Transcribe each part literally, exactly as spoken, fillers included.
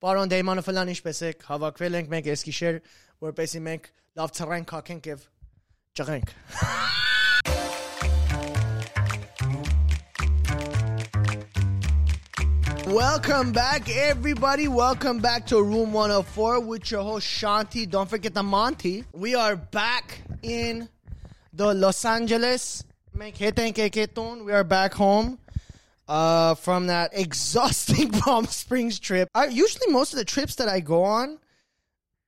Բարոն Դեյմանը ֆլան ինչպես է հավաքվել ենք մենք Էսքիշեր որպեսի մենք լավ ծռենք հակենք եւ ճղենք Welcome back everybody, welcome back to Room one oh four with your host Shanti, don't forget the Monty. We are back in the Los Angeles. We are back home uh, from that exhausting Palm Springs trip. I, usually most of the trips that I go on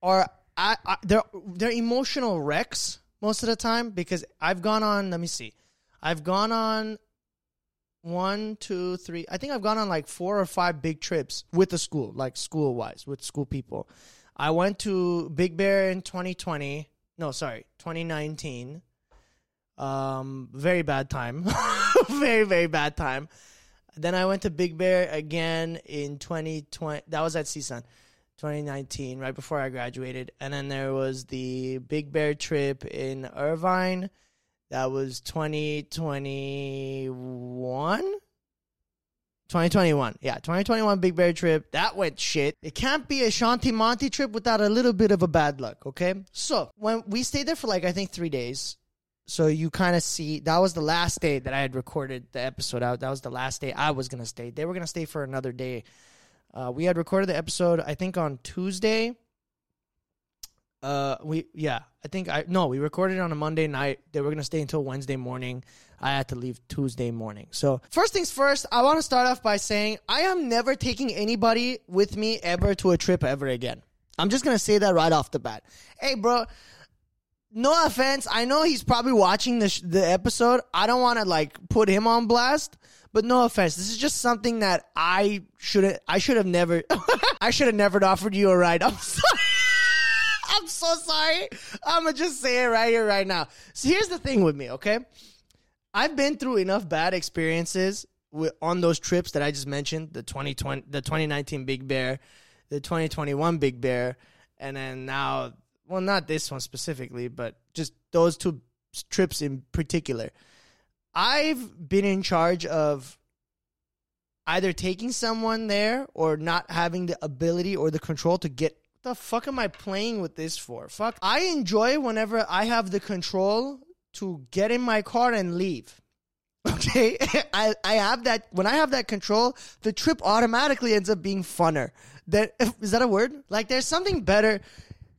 are I, I, they're, they're emotional wrecks most of the time because I've gone on, let me see, I've gone on One, two, three. I think I've gone on like four or five big trips with the school, like school-wise, with school people. I went to Big Bear in twenty twenty. No, sorry, twenty nineteen. Um, very bad time. very, very bad time. Then I went to Big Bear again in twenty twenty. That was at C S U N, twenty nineteen, right before I graduated. And then there was the Big Bear trip in Irvine. That was twenty twenty-one? twenty twenty-one. Yeah, twenty twenty-one Big Bear trip. That went shit. It can't be a Shanti Monty trip without a little bit of a bad luck, okay? So, when we stayed there for like, I think three days. So, you kind of see, that was the last day that I had recorded the episode out. That was the last day I was going to stay. They were going to stay for another day. Uh, we had recorded the episode, I think, on Tuesday. Uh, we, yeah, I think I, no, we recorded on a Monday night. They were going to stay until Wednesday morning. I had to leave Tuesday morning. So first things first, I want to start off by saying I am never taking anybody with me ever to a trip ever again. I'm just going to say that right off the bat. Hey, bro, no offense. I know he's probably watching the, sh- the episode. I don't want to like put him on blast, but no offense. This is just something that I shouldn't, I should have never, I should have never offered you a ride. I'm sorry. I'm so sorry. I'm going to just say it right here, right now. So here's the thing with me, okay? I've been through enough bad experiences with, on those trips that I just mentioned, the twenty twenty, the twenty nineteen Big Bear, the twenty twenty-one Big Bear, and then now, well, not this one specifically, but just those two trips in particular. I've been in charge of either taking someone there or not having the ability or the control to get the fuck am I playing with this for? Fuck. I enjoy whenever I have the control to get in my car and leave. Okay? I, I have that. When I have that control, the trip automatically ends up being funner. That, is that a word? Like, there's something better.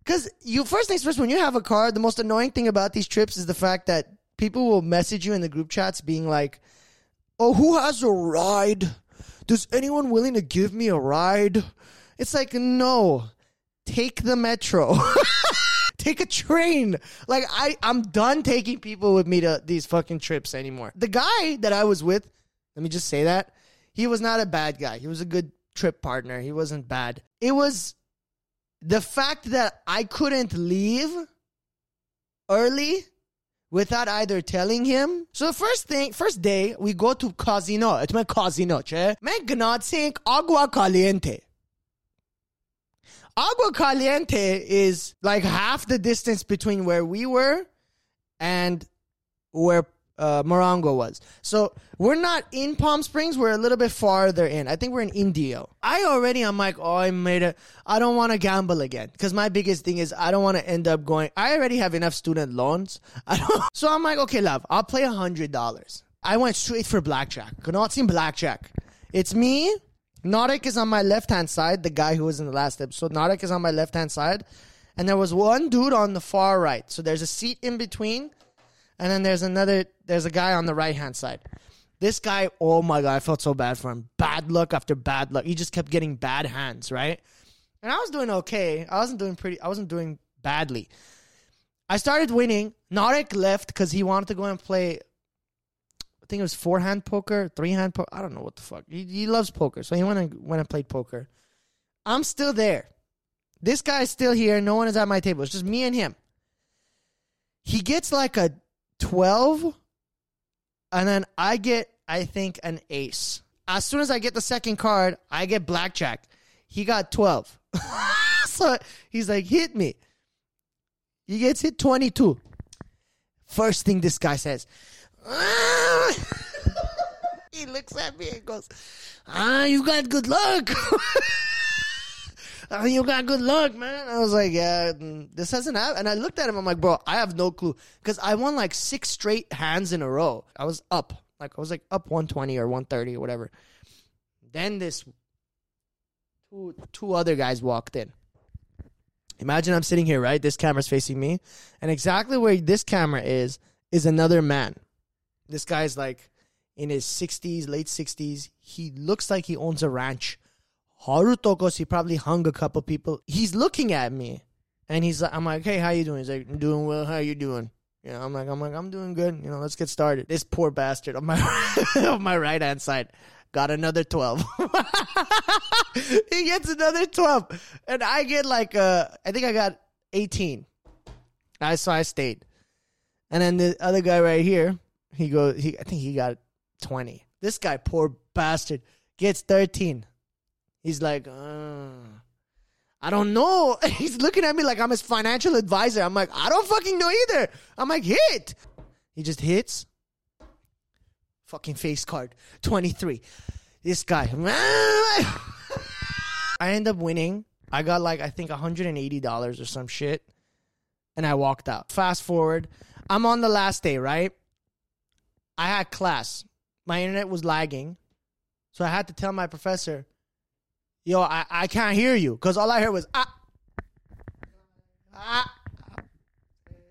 Because you, first things first, when you have a car, the most annoying thing about these trips is the fact that people will message you in the group chats being like, oh, who has a ride? Does anyone willing to give me a ride? It's like, no. Take the metro. Take a train. Like, I, I'm done taking people with me to these fucking trips anymore. The guy that I was with, let me just say that, he was not a bad guy. He was a good trip partner. He wasn't bad. It was the fact that I couldn't leave early without either telling him. So the first thing, first day, we go to casino. It's my casino, che. Main gnad sing Agua Caliente. Agua Caliente is like half the distance between where we were and where uh, Morongo was. So we're not in Palm Springs. We're a little bit farther in. I think we're in Indio. I already, I'm like, oh, I made it. I don't want to gamble again. Because my biggest thing is I don't want to end up going. I already have enough student loans. I don't. So I'm like, okay, love, I'll play one hundred dollars. I went straight for blackjack. Not seen blackjack. It's me. Narek is on my left-hand side, the guy who was in the last episode. Narek is on my left-hand side. And there was one dude on the far right. So there's a seat in between. And then there's another, there's a guy on the right-hand side. This guy, oh my God, I felt so bad for him. Bad luck after bad luck. He just kept getting bad hands, right? And I was doing okay. I wasn't doing pretty, I wasn't doing badly. I started winning. Narek left because he wanted to go and play... I think it was four-hand poker, three-hand poker. I don't know what the fuck. He, he loves poker, so he went and, went and played poker. I'm still there. This guy's still here. No one is at my table. It's just me and him. He gets like a twelve, and then I get, I think, an ace. As soon as I get the second card, I get blackjack. He got twelve. So he's like, hit me. He gets hit twenty-two. First thing this guy says, he looks at me and goes, ah, you got good luck. Oh, you got good luck, man. I was like, yeah, this hasn't happened. And I looked at him. I'm like, bro, I have no clue. Because I won like six straight hands in a row. I was up. Like, I was like up one twenty or one thirty or whatever. Then this two, two other guys walked in. Imagine I'm sitting here, right? This camera's facing me. And exactly where this camera is, is another man. This guy's like in his sixties, late sixties. He looks like he owns a ranch. Harutokos, he probably hung a couple people. He's looking at me, and he's like, I'm like, hey, how you doing? He's like, I'm doing well. How you doing? You know, I'm like, I'm like, I'm doing good. You know, let's get started. This poor bastard on my on my right hand side got another twelve. He gets another twelve, and I get like, uh, I think I got eighteen. I so I stayed, and then the other guy right here, he goes, he I think he got twenty. This guy, poor bastard, gets thirteen. He's like, uh, I don't know. He's looking at me like I'm his financial advisor. I'm like, I don't fucking know either. I'm like, hit. He just hits. Fucking face card. twenty-three. This guy. I end up winning. I got like, I think one hundred eighty dollars or some shit. And I walked out. Fast forward. I'm on the last day, right? I had class. My internet was lagging. So I had to tell my professor, yo, I, I can't hear you. Because all I heard was, ah, ah, ah,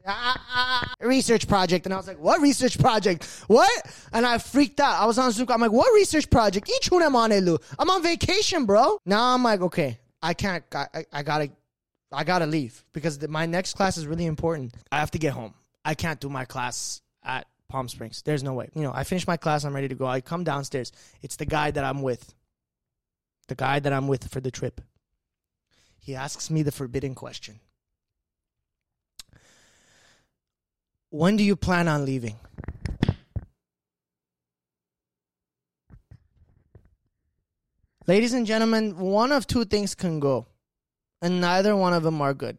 ah, ah, research project. And I was like, what research project? What? And I freaked out. I was on Zoom. I'm like, what research project? I'm on vacation, bro. Now I'm like, okay, I can't, I, I gotta, I gotta leave. Because the, my next class is really important. I have to get home. I can't do my class at Palm Springs. There's no way. You know, I finish my class. I'm ready to go. I come downstairs. It's the guy that I'm with. The guy that I'm with for the trip. He asks me the forbidden question. When do you plan on leaving? Ladies and gentlemen, one of two things can go. And neither one of them are good.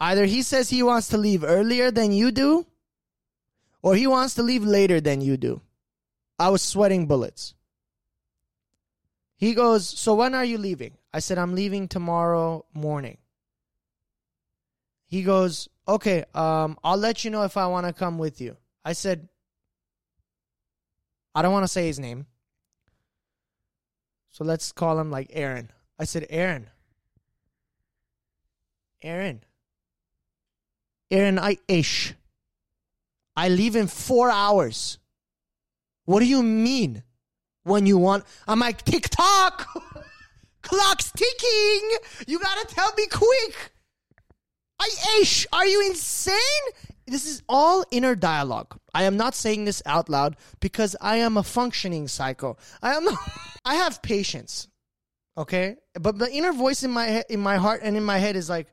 Either he says he wants to leave earlier than you do, or he wants to leave later than you do. I was sweating bullets. He goes, so when are you leaving? I said, I'm leaving tomorrow morning. He goes, okay, um, I'll let you know if I want to come with you. I said, I don't want to say his name. So let's call him like Aaron. I said, Aaron. Aaron. Aaron, I ish. I leave in four hours. What do you mean? When you want, I'm like, tick tock, clock's ticking. You gotta tell me quick. I ish, are you insane? This is all inner dialogue. I am not saying this out loud because I am a functioning psycho. I am, not, I have patience, okay. But the inner voice in my he- in my heart and in my head is like,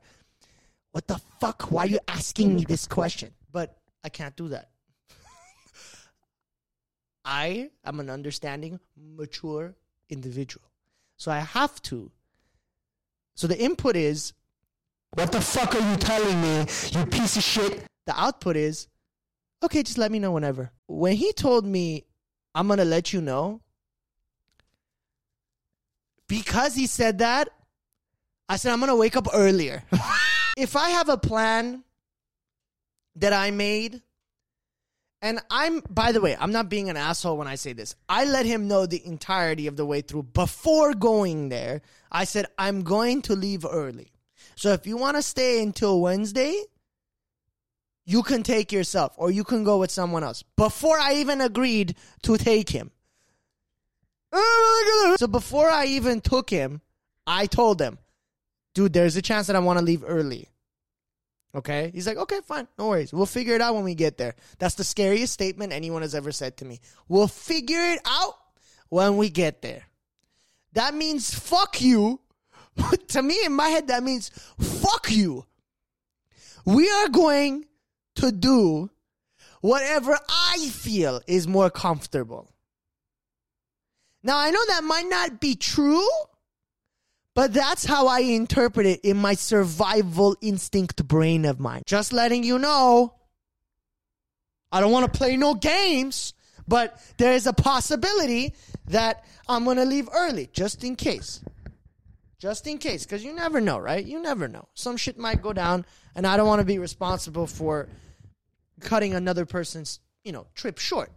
what the fuck? Why are you asking me this question? But I can't do that. I am an understanding, mature individual. So I have to. So the input is, what the fuck are you telling me, you piece of shit? The output is, okay, just let me know whenever. When he told me, I'm going to let you know, because he said that, I said, I'm going to wake up earlier. If I have a plan that I made, and I'm, by the way, I'm not being an asshole when I say this. I let him know the entirety of the way through before going there. I said, I'm going to leave early. So if you want to stay until Wednesday, you can take yourself or you can go with someone else. Before I even agreed to take him. So before I even took him, I told him, dude, there's a chance that I want to leave early. Okay? He's like, okay, fine. No worries. We'll figure it out when we get there. That's the scariest statement anyone has ever said to me. We'll figure it out when we get there. That means fuck you. To me, in my head, that means fuck you. We are going to do whatever I feel is more comfortable. Now, I know that might not be true, but that's how I interpret it in my survival instinct brain of mine. Just letting you know, I don't want to play no games, But there is a possibility that I'm going to leave early, just in case. Just in case, because you never know, right? You never know. Some shit might go down, and I don't want to be responsible for cutting another person's, you know, trip short.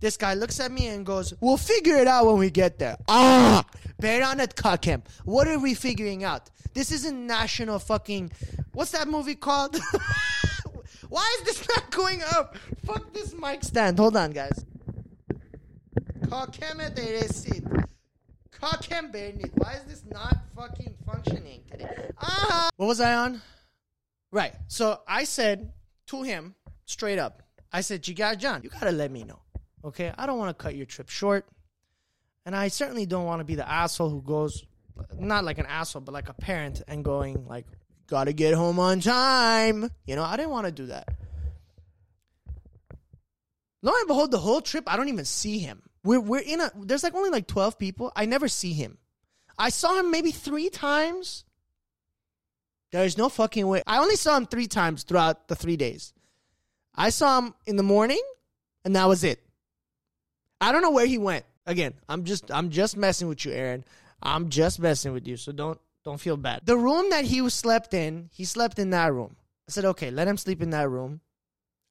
This guy looks at me and goes, "We'll figure it out when we get there." Ah, Beranet Kakem. What are we figuring out? This isn't national fucking... What's that movie called? Why is this not going up? Fuck this mic stand. Hold on, guys. Kakem de Resid. Kakem Bernit. Why is this not fucking functioning today? Ah! What was I on? Right. So I said to him, straight up, I said, Jigar John, you gotta let me know. Okay, I don't want to cut your trip short. And I certainly don't want to be the asshole who goes, not like an asshole, but like a parent and going like, gotta get home on time. You know, I didn't want to do that. Lo and behold, the whole trip, I don't even see him. We're, we're in a, there's like only like twelve people. I never see him. I saw him maybe three times. There's no fucking way. I only saw him three times throughout the three days. I saw him in the morning and that was it. I don't know where he went. Again, I'm just I'm just messing with you, Aaron. I'm just messing with you, so don't don't feel bad. The room that he was slept in, he slept in that room. I said, okay, let him sleep in that room.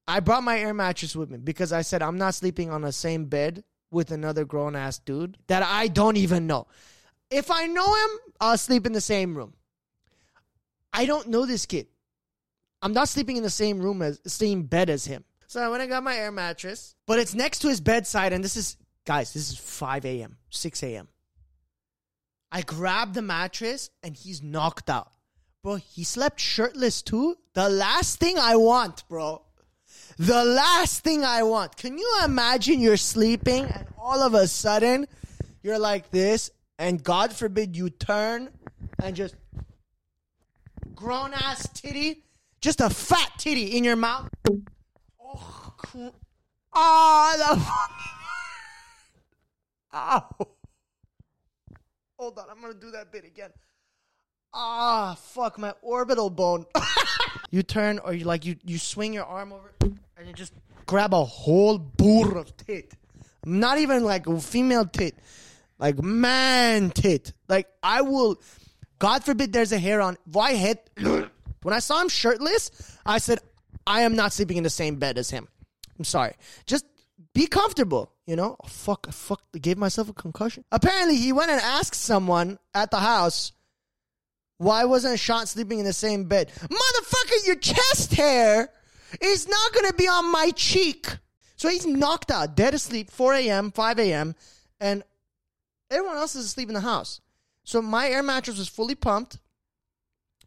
I brought my air mattress with me because I said I'm not sleeping on the same bed with another grown-ass dude that I don't even know. If I know him, I'll sleep in the same room. I don't know this kid. I'm not sleeping in the same room as same bed as him. So I went and got my air mattress, but it's next to his bedside, and this is, guys, this is five a.m., six a.m. I grabbed the mattress, and he's knocked out. Bro, he slept shirtless, too. The last thing I want, bro. The last thing I want. Can you imagine you're sleeping, and all of a sudden, you're like this, and God forbid you turn, and just grown-ass titty, just a fat titty in your mouth. Oh, the fucking... Ow. Hold on, I'm going to do that bit again. Ah, fuck, my orbital bone. You turn or you like you, you swing your arm over and you just grab a whole boor of tit. Not even like a female tit. Like man tit. Like I will... God forbid there's a hair on... Why head... When I saw him shirtless, I said... I am not sleeping in the same bed as him. I'm sorry. Just be comfortable, you know? Oh, fuck, I fuck, gave myself a concussion. Apparently, he went and asked someone at the house, why wasn't Sean sleeping in the same bed? Motherfucker, your chest hair is not going to be on my cheek. So he's knocked out, dead asleep, four a.m., five a.m., and everyone else is asleep in the house. So my air mattress was fully pumped,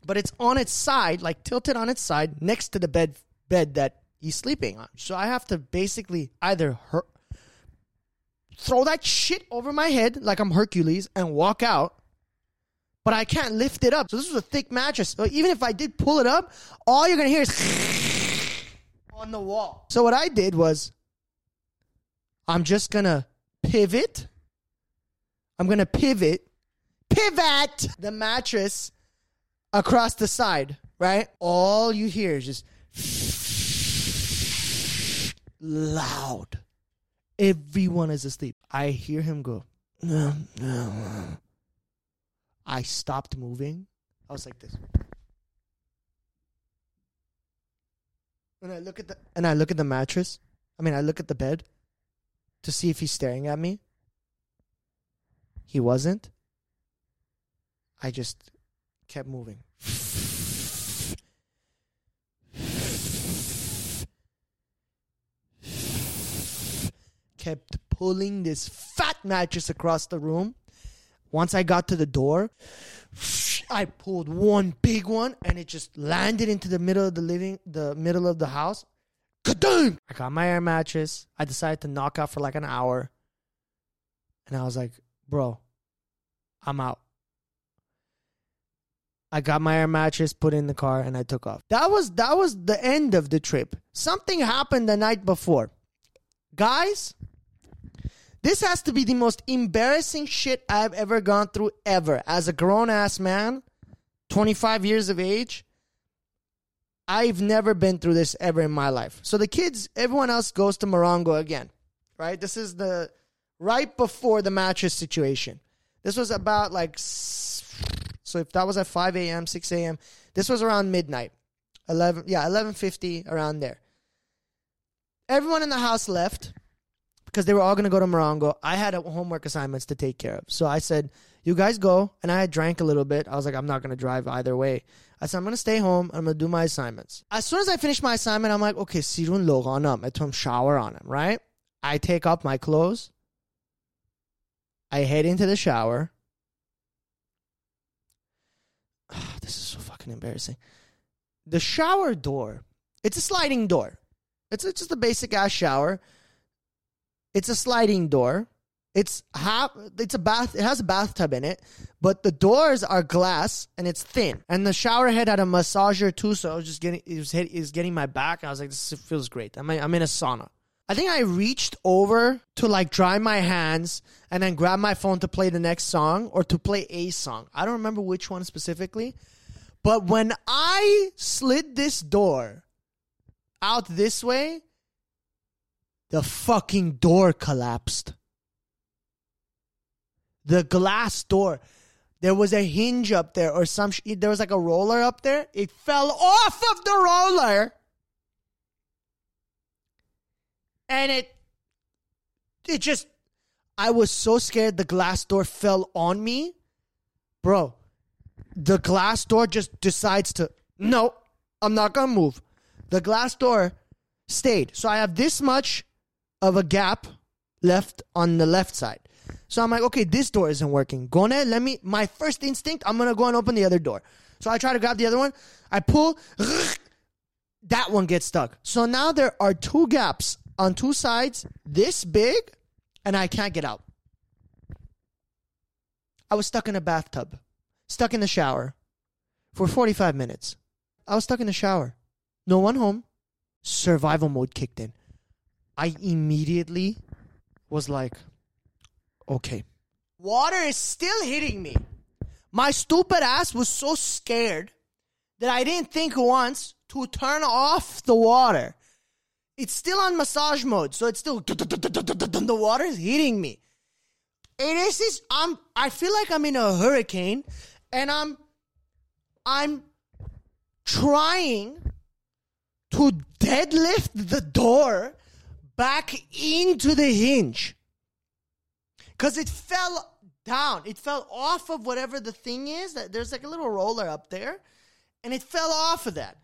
but it's on its side, like tilted on its side, next to the bed bed that he's sleeping on. So I have to basically either her- throw that shit over my head like I'm Hercules and walk out, but I can't lift it up. So this was a thick mattress. So even if I did pull it up, all you're going to hear is on the wall. So what I did was I'm just going to pivot. I'm going to pivot. Pivot the mattress across the side, right? All you hear is just loud. Everyone is asleep. I hear him go. I stopped moving. I was like this. And I look at the and I look at the mattress. I mean, I look at the bed to see if he's staring at me. He wasn't. I just kept moving. Kept pulling this fat mattress across the room. Once I got to the door, I pulled one big one and it just landed into the middle of the living, the middle of the house. Ka-dung! I got my air mattress. I decided to knock out for like an hour. And I was like, bro, I'm out. I got my air mattress, put it in the car, and I took off. That was that was the end of the trip. Something happened the night before. Guys, this has to be the most embarrassing shit I've ever gone through ever. As a grown-ass man, twenty-five years of age, I've never been through this ever in my life. So the kids, everyone else goes to Morongo again. right? This is the right before the matches situation. This was about like, so if that was at five a.m., six a.m., this was around midnight. eleven, yeah, eleven fifty, around there. Everyone in the house left because they were all going to go to Morongo. I had homework assignments to take care of. So I said, you guys go. And I had drank a little bit. I was like, I'm not going to drive either way. I said, I'm going to stay home. I'm going to do my assignments. As soon as I finish my assignment, I'm like, okay, sirun loganam. I told him shower on him, right? I take off my clothes. I head into the shower. Oh, this is so fucking embarrassing. The shower door, it's a sliding door. It's, it's just a basic-ass shower. It's a sliding door. It's half, It's a bath. It has a bathtub in it, but the doors are glass, and it's thin. And the shower head had a massager, too, so I was just getting, it was, it was getting my back. I was like, this feels great. I'm, I'm in a sauna. I think I reached over to, like, dry my hands and then grab my phone to play the next song or to play a song. I don't remember which one specifically, but when I slid this door out this way, the fucking door collapsed. The glass door. There was a hinge up there or some sh- there was like a roller up there. It fell off of the roller. And it it just I was so scared the glass door fell on me. Bro, the glass door just decides to, no, I'm not going to move. The glass door stayed. So I have this much of a gap left on the left side. So I'm like, okay, this door isn't working. Gone, let me, my first instinct, I'm going to go and open the other door. So I try to grab the other one. I pull. That one gets stuck. So now there are two gaps on two sides, this big, and I can't get out. I was stuck in a bathtub, stuck in the shower for forty-five minutes. I was stuck in the shower. No one home. Survival mode kicked in. I immediately was like, okay. Water is still hitting me. My stupid ass was so scared that I didn't think once to turn off the water. It's still on massage mode, so it's still... The water is hitting me. It is this... I'm, I feel like I'm in a hurricane, and I'm... I'm trying... to deadlift the door back into the hinge. Because it fell down. It fell off of whatever the thing is. There's like a little roller up there. And it fell off of that.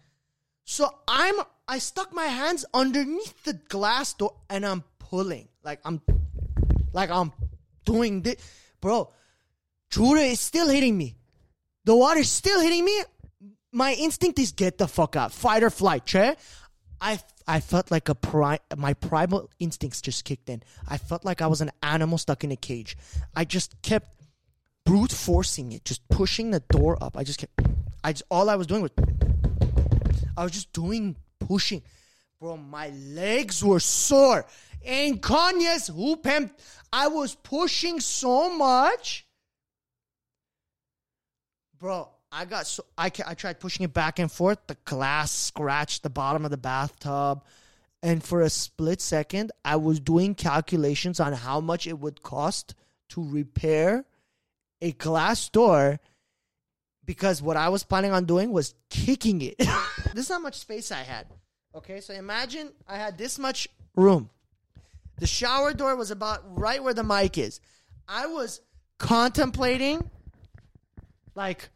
So I'm, I stuck my hands underneath the glass door. And I'm pulling. Like I'm, like I'm doing this. Bro, Jura is still hitting me. The water is still hitting me. My instinct is get the fuck out. Fight or flight, che? I, I felt like a pri- my primal instincts just kicked in. I felt like I was an animal stuck in a cage. I just kept brute forcing it, just pushing the door up. I just kept... I just, all I was doing was... I was just doing pushing. Bro, my legs were sore. And Kanye's hoop him. I was pushing so much. Bro... I got so I, I tried pushing it back and forth. The glass scratched the bottom of the bathtub. And for a split second, I was doing calculations on how much it would cost to repair a glass door because what I was planning on doing was kicking it. This is how much space I had. Okay, so imagine I had this much room. The shower door was about right where the mic is. I was contemplating like...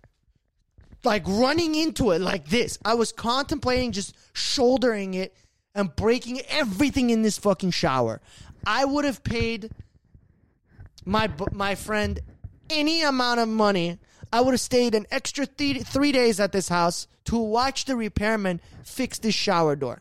Like running into it like this. I was contemplating just shouldering it and breaking everything in this fucking shower. I would have paid my my friend any amount of money. I would have stayed an extra three, three days at this house to watch the repairman fix this shower door.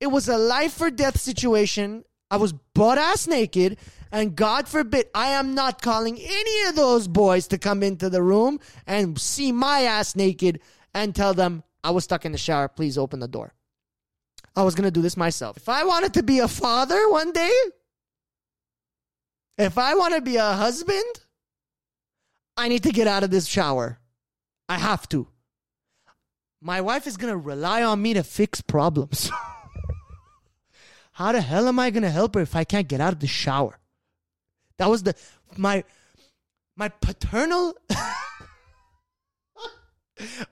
It was a life or death situation. I was butt-ass naked, and God forbid, I am not calling any of those boys to come into the room and see my ass naked and tell them, I was stuck in the shower, please open the door. I was going to do this myself. If I wanted to be a father one day, if I want to be a husband, I need to get out of this shower. I have to. My wife is going to rely on me to fix problems. How the hell am I going to help her if I can't get out of the shower? That was the my my paternal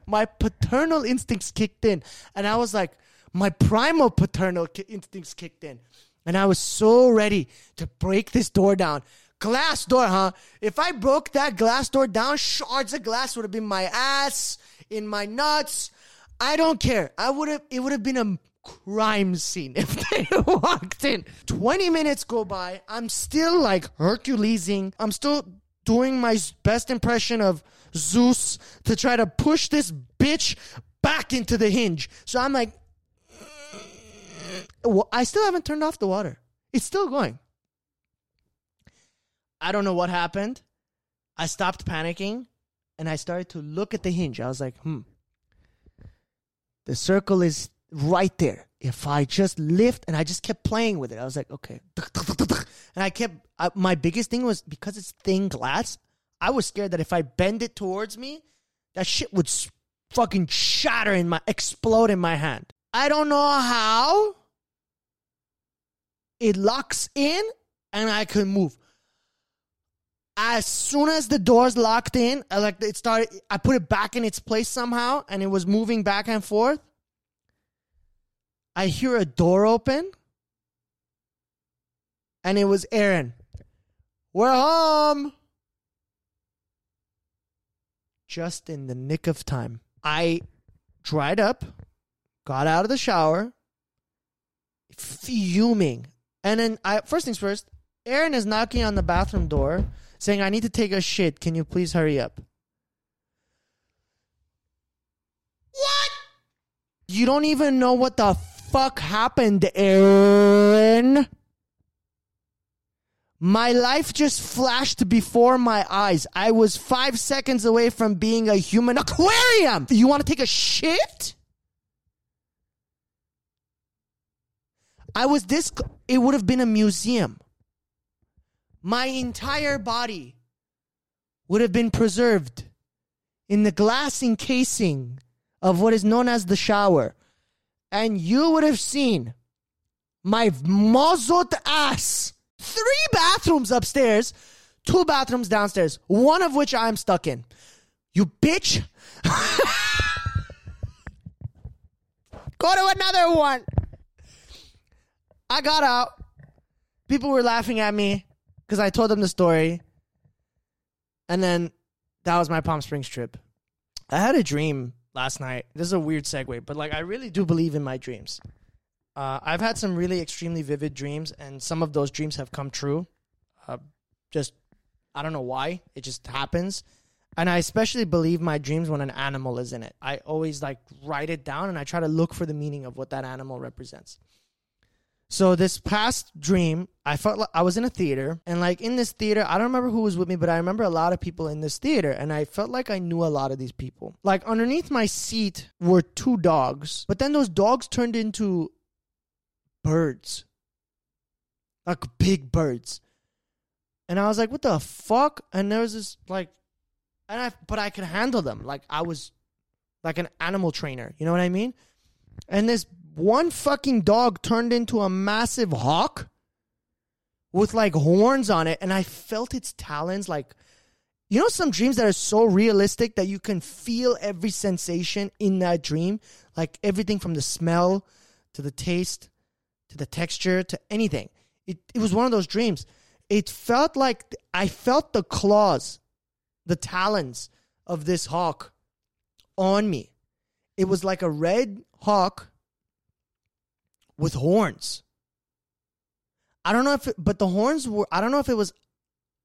my paternal instincts kicked in, and I was like, my primal paternal ki- instincts kicked in, and I was so ready to break this door down. Glass door, huh? If I broke that glass door down, shards of glass would have been my ass, in my nuts. I don't care. I would have. It would have been a crime scene if they walked in. twenty minutes go by. I'm still like Herculesing. I'm still doing my best impression of Zeus to try to push this bitch back into the hinge. So I'm like, well, I still haven't turned off the water. It's still going. I don't know what happened. I stopped panicking, and I started to look at the hinge. I was like, hmm. The circle is right there. If I just lift, and I just kept playing with it. I was like, okay. And I kept, I, my biggest thing was, because it's thin glass, I was scared that if I bend it towards me, that shit would fucking shatter in my, explode in my hand. I don't know how it locks in, and I could move. As soon as the door's locked in, I like it started. I put it back in its place somehow, and it was moving back and forth. I hear a door open, and it was Aaron. We're home. Just in the nick of time. I dried up, got out of the shower, fuming, and then I first things first. Aaron is knocking on the bathroom door, saying, I need to take a shit. Can you please hurry up? What? You don't even know what the fuck happened, Aaron. My life just flashed before my eyes. I was five seconds away from being a human aquarium. You want to take a shit? I was this... It would have been a museum. My entire body would have been preserved in the glass encasing of what is known as the shower. And you would have seen my mazzled ass. Three bathrooms upstairs, two bathrooms downstairs, one of which I'm stuck in. You bitch. Go to another one. I got out. People were laughing at me. Because I told them the story. And then that was my Palm Springs trip. I had a dream last night. This is a weird segue, but like I really do believe in my dreams. Uh, I've had some really extremely vivid dreams, and some of those dreams have come true. Uh, just, I don't know why. It just happens. And I especially believe my dreams when an animal is in it. I always like write it down, and I try to look for the meaning of what that animal represents. So this past dream, I felt like I was in a theater, and like in this theater, I don't remember who was with me, but I remember a lot of people in this theater, and I felt like I knew a lot of these people. Like underneath my seat were two dogs, but then those dogs turned into birds, like big birds. And I was like, what the fuck? And there was this like, and I, but I could handle them. Like I was like an animal trainer. You know what I mean? And this one fucking dog turned into a massive hawk with like horns on it, and I felt its talons. Like, you know, some dreams that are so realistic that you can feel every sensation in that dream, like everything from the smell to the taste to the texture to anything. It it was one of those dreams. It felt like I felt the claws, the talons of this hawk on me. It was like a red hawk with horns. I don't know if, it, but the horns were, I don't know if it was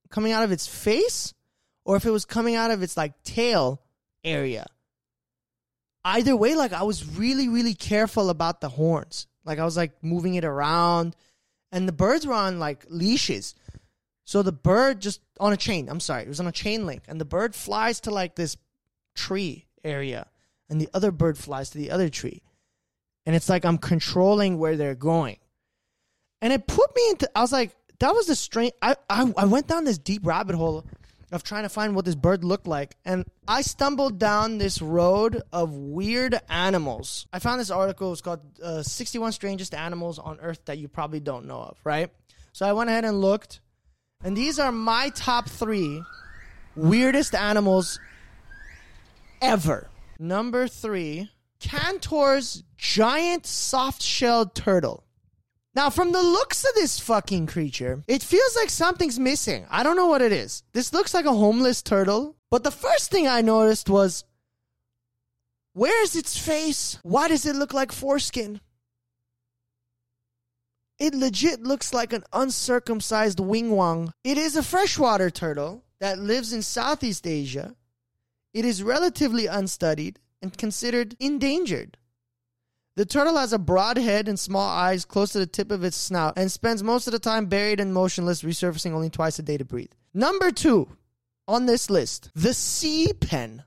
coming out of its face or if it was coming out of its like tail area. Either way, like I was really, really careful about the horns. Like I was like moving it around, and the birds were on like leashes. So the bird just on a chain, I'm sorry, it was on a chain link, and the bird flies to like this tree area, and the other bird flies to the other tree. And it's like I'm controlling where they're going. And it put me into... I was like, that was the strange... I, I I went down this deep rabbit hole of trying to find what this bird looked like. And I stumbled down this road of weird animals. I found this article. It was called uh, sixty-one Strangest Animals on Earth That You Probably Don't Know Of, right? So I went ahead and looked. And these are my top three weirdest animals ever. Number three, Cantor's giant soft-shelled turtle. Now, from the looks of this fucking creature, it feels like something's missing. I don't know what it is. This looks like a homeless turtle. But the first thing I noticed was, where is its face? Why does it look like foreskin? It legit looks like an uncircumcised wingwang. It is a freshwater turtle that lives in Southeast Asia. It is relatively unstudied and considered endangered. The turtle has a broad head and small eyes close to the tip of its snout and spends most of the time buried and motionless, resurfacing only twice a day to breathe. Number two on this list, the sea pen.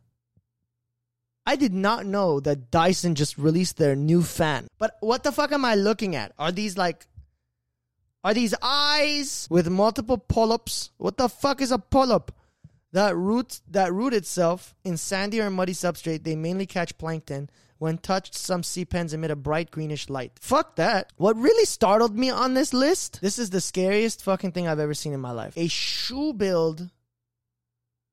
I did not know that Dyson just released their new fan. But what the fuck am I looking at? Are these like... Are these eyes with multiple polyps? What the fuck is a polyp? That root, that root itself in sandy or muddy substrate. They mainly catch plankton. When touched, some sea pens emit a bright greenish light. Fuck that. What really startled me on this list, this is the scariest fucking thing I've ever seen in my life. A shoe-billed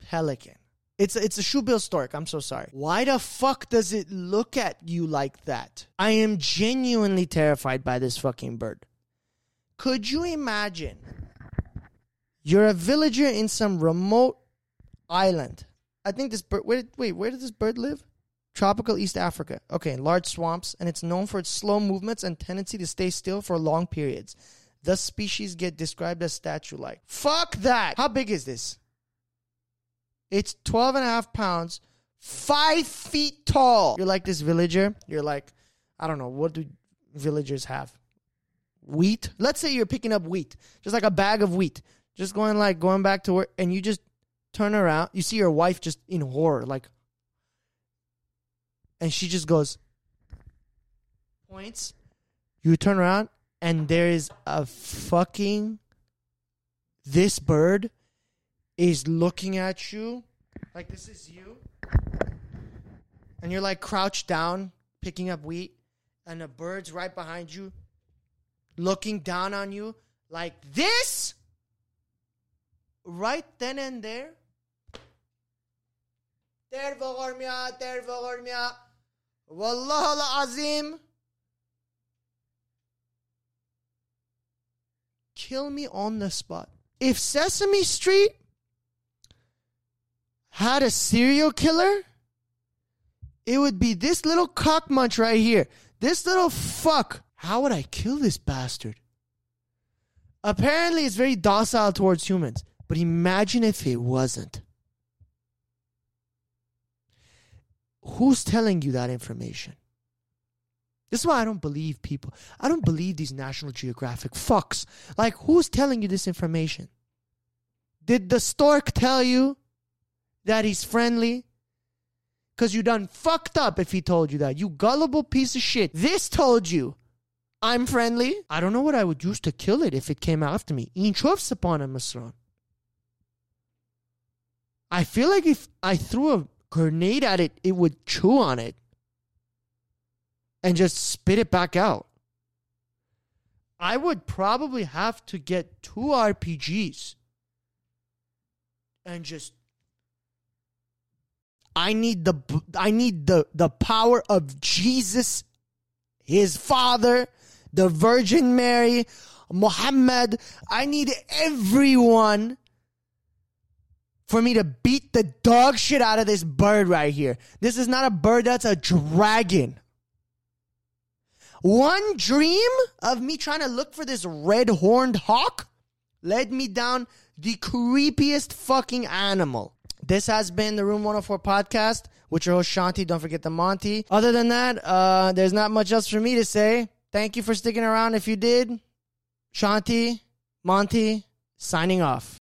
pelican. It's a, it's a shoe-billed stork. I'm so sorry. Why the fuck does it look at you like that? I am genuinely terrified by this fucking bird. Could you imagine? You're a villager in some remote island. I think this bird... Wait, wait, where did this bird live? Tropical East Africa. Okay, large swamps, and it's known for its slow movements and tendency to stay still for long periods. Thus, species get described as statue-like. Fuck that! How big is this? It's twelve and a half pounds, five feet tall. You're like this villager. You're like, I don't know, what do villagers have? Wheat? Let's say you're picking up wheat, just like a bag of wheat. Just going like, going back to work, and you just turn around. You see your wife just in horror, like... And she just goes, points. You turn around, and there is a fucking... This bird is looking at you. Like, this is you. And you're, like, crouched down, picking up wheat. And the bird's right behind you, looking down on you like this. Right then and there. Tervogormia, tervogormia. Wallah al-Azim. Kill me on the spot. If Sesame Street had a serial killer, it would be this little cockmunch right here. This little fuck. How would I kill this bastard? Apparently, it's very docile towards humans. But imagine if it wasn't. Who's telling you that information? This is why I don't believe people. I don't believe these National Geographic fucks. Like, who's telling you this information? Did the stork tell you that he's friendly? Because you done fucked up if he told you that. You gullible piece of shit. This told you, I'm friendly. I don't know what I would use to kill it if it came after me. I feel like if I threw a grenade at it, it would chew on it and just spit it back out. I would probably have to get two R P Gs and just... I need the I need the, the power of Jesus, his father, the Virgin Mary, Muhammad. I need everyone... for me to beat the dog shit out of this bird right here. This is not a bird, that's a dragon. One dream of me trying to look for this red-horned hawk led me down the creepiest fucking animal. This has been the Room one oh four podcast with your host Shanti. Don't forget the Monty. Other than that, uh, there's not much else for me to say. Thank you for sticking around if you did. Shanti, Monty, signing off.